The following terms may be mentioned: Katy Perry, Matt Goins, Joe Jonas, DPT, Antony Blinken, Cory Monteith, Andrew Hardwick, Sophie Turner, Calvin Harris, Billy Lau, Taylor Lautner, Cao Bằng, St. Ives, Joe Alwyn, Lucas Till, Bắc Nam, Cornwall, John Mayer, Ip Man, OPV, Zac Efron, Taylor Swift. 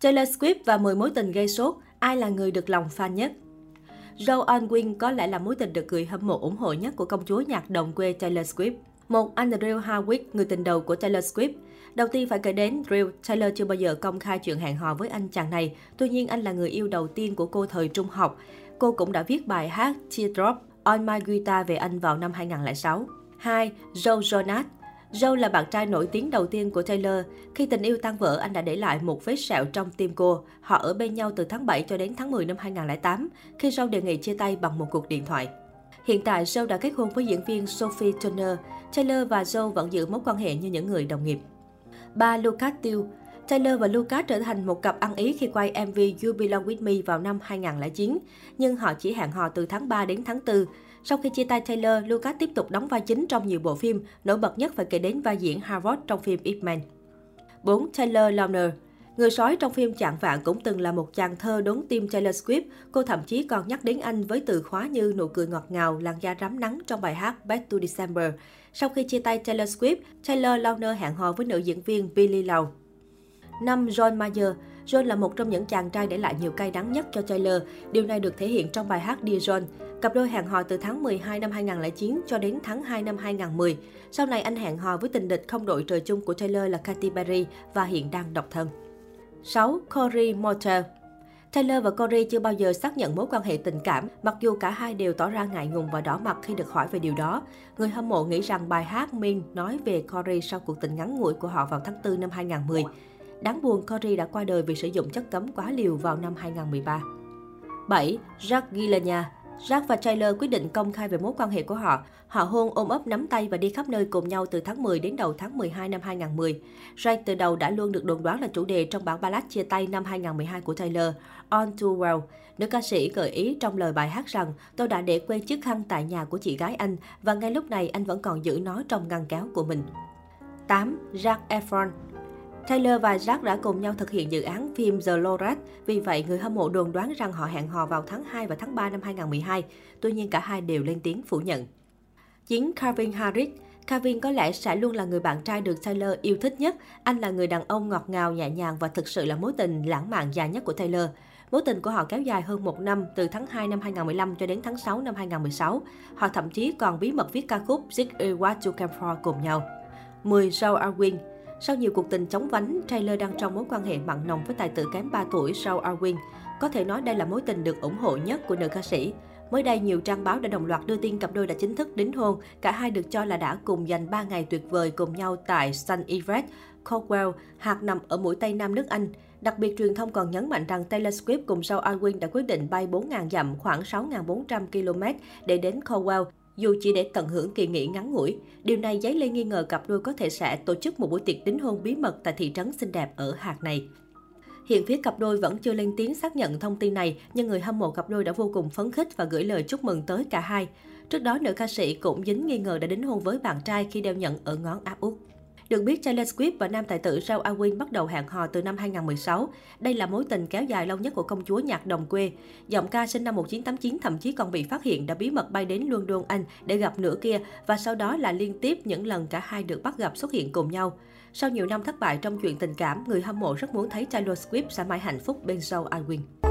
Taylor Swift và 10 mối tình gây sốt, ai là người được lòng fan nhất? Joe Alwyn có lẽ là mối tình được người hâm mộ ủng hộ nhất của công chúa nhạc đồng quê Taylor Swift. Một, Andrew Hardwick, người tình đầu của Taylor Swift. Đầu tiên phải kể đến Drew, Taylor chưa bao giờ công khai chuyện hẹn hò với anh chàng này, tuy nhiên anh là người yêu đầu tiên của cô thời trung học. Cô cũng đã viết bài hát Teardrop on My Guitar về anh vào năm 2006. 2. Joe Jonas. Joe là bạn trai nổi tiếng đầu tiên của Taylor. Khi tình yêu tan vỡ, anh đã để lại một vết sẹo trong tim cô. Họ ở bên nhau từ tháng 7 cho đến tháng 10 năm 2008, khi Joe đề nghị chia tay bằng một cuộc điện thoại. Hiện tại, Joe đã kết hôn với diễn viên Sophie Turner. Taylor và Joe vẫn giữ mối quan hệ như những người đồng nghiệp. 3. Lucas Till. Taylor và Lucas trở thành một cặp ăn ý khi quay MV You Belong With Me vào năm 2009, nhưng họ chỉ hẹn hò từ tháng 3 đến tháng 4. Sau khi chia tay Taylor, Lucas tiếp tục đóng vai chính trong nhiều bộ phim, nổi bật nhất phải kể đến vai diễn Harvard trong phim Ip Man. 4. Taylor Lautner. Người sói trong phim Chạng Vạn cũng từng là một chàng thơ đốn tim Taylor Swift. Cô thậm chí còn nhắc đến anh với từ khóa như nụ cười ngọt ngào, làn da rám nắng trong bài hát Back to December. Sau khi chia tay Taylor Swift, Taylor Lautner hẹn hò với nữ diễn viên Billy Lau. 5. John Mayer. John là một trong những chàng trai để lại nhiều cay đắng nhất cho Taylor. Điều này được thể hiện trong bài hát Dear John. Cặp đôi hẹn hò từ tháng 12 năm 2009 cho đến tháng 2 năm 2010. Sau này anh hẹn hò với tình địch không đội trời chung của Taylor là Katy Perry và hiện đang độc thân. 6. Cory Monteith. Taylor và Cory chưa bao giờ xác nhận mối quan hệ tình cảm, mặc dù cả hai đều tỏ ra ngại ngùng và đỏ mặt khi được hỏi về điều đó. Người hâm mộ nghĩ rằng bài hát Mean nói về Cory sau cuộc tình ngắn ngủi của họ vào tháng 4 năm 2010. Đáng buồn, Cory đã qua đời vì sử dụng chất cấm quá liều vào năm 2013. 7. Zac Galea. Zac và Taylor quyết định công khai về mối quan hệ của họ. Họ hôn, ôm ấp, nắm tay và đi khắp nơi cùng nhau từ tháng 10 đến đầu tháng 12 năm 2010. Zac từ đầu đã luôn được đồn đoán là chủ đề trong bản ballad chia tay năm 2012 của Taylor, On Too Well. Nữ ca sĩ gợi ý trong lời bài hát rằng tôi đã để quên chiếc khăn tại nhà của chị gái anh và ngay lúc này anh vẫn còn giữ nó trong ngăn kéo của mình. 8. Zac Efron. Taylor và Zac đã cùng nhau thực hiện dự án phim The Lorat, vì vậy người hâm mộ đồn đoán rằng họ hẹn hò vào tháng 2 và tháng 3 năm 2012, tuy nhiên cả hai đều lên tiếng phủ nhận. 9. Calvin Harris. Calvin có lẽ sẽ luôn là người bạn trai được Taylor yêu thích nhất, anh là người đàn ông ngọt ngào, nhẹ nhàng và thực sự là mối tình lãng mạn dài nhất của Taylor. Mối tình của họ kéo dài hơn một năm, từ tháng 2 năm 2015 cho đến tháng 6 năm 2016. Họ thậm chí còn bí mật viết ca khúc This Is What You Came For cùng nhau. 10. Joe Alwyn. Sau nhiều cuộc tình chóng vánh, Taylor đang trong mối quan hệ mặn nồng với tài tử kém 3 tuổi Joe Alwyn. Có thể nói đây là mối tình được ủng hộ nhất của nữ ca sĩ. Mới đây, nhiều trang báo đã đồng loạt đưa tin cặp đôi đã chính thức đính hôn. Cả hai được cho là đã cùng dành 3 ngày tuyệt vời cùng nhau tại St. Ives, Cornwall, hạt nằm ở mũi Tây Nam nước Anh. Đặc biệt, truyền thông còn nhấn mạnh rằng Taylor Swift cùng Joe Alwyn đã quyết định bay 4.000 dặm, khoảng 6.400 km để đến Cornwall, dù chỉ để tận hưởng kỳ nghỉ ngắn ngủi. Điều này dấy lên nghi ngờ cặp đôi có thể sẽ tổ chức một buổi tiệc đính hôn bí mật tại thị trấn xinh đẹp ở hạt này. Hiện phía cặp đôi vẫn chưa lên tiếng xác nhận thông tin này, nhưng người hâm mộ cặp đôi đã vô cùng phấn khích và gửi lời chúc mừng tới cả hai. Trước đó, nữ ca sĩ cũng dính nghi ngờ đã đính hôn với bạn trai khi đeo nhẫn ở ngón áp út. Được biết, Taylor Swift và nam tài tử Joe Alwyn bắt đầu hẹn hò từ năm 2016. Đây là mối tình kéo dài lâu nhất của công chúa nhạc đồng quê. Giọng ca sinh năm 1989 thậm chí còn bị phát hiện đã bí mật bay đến London, Anh để gặp nửa kia và sau đó là liên tiếp những lần cả hai được bắt gặp xuất hiện cùng nhau. Sau nhiều năm thất bại trong chuyện tình cảm, người hâm mộ rất muốn thấy Taylor Swift sẽ mãi hạnh phúc bên Joe Alwyn.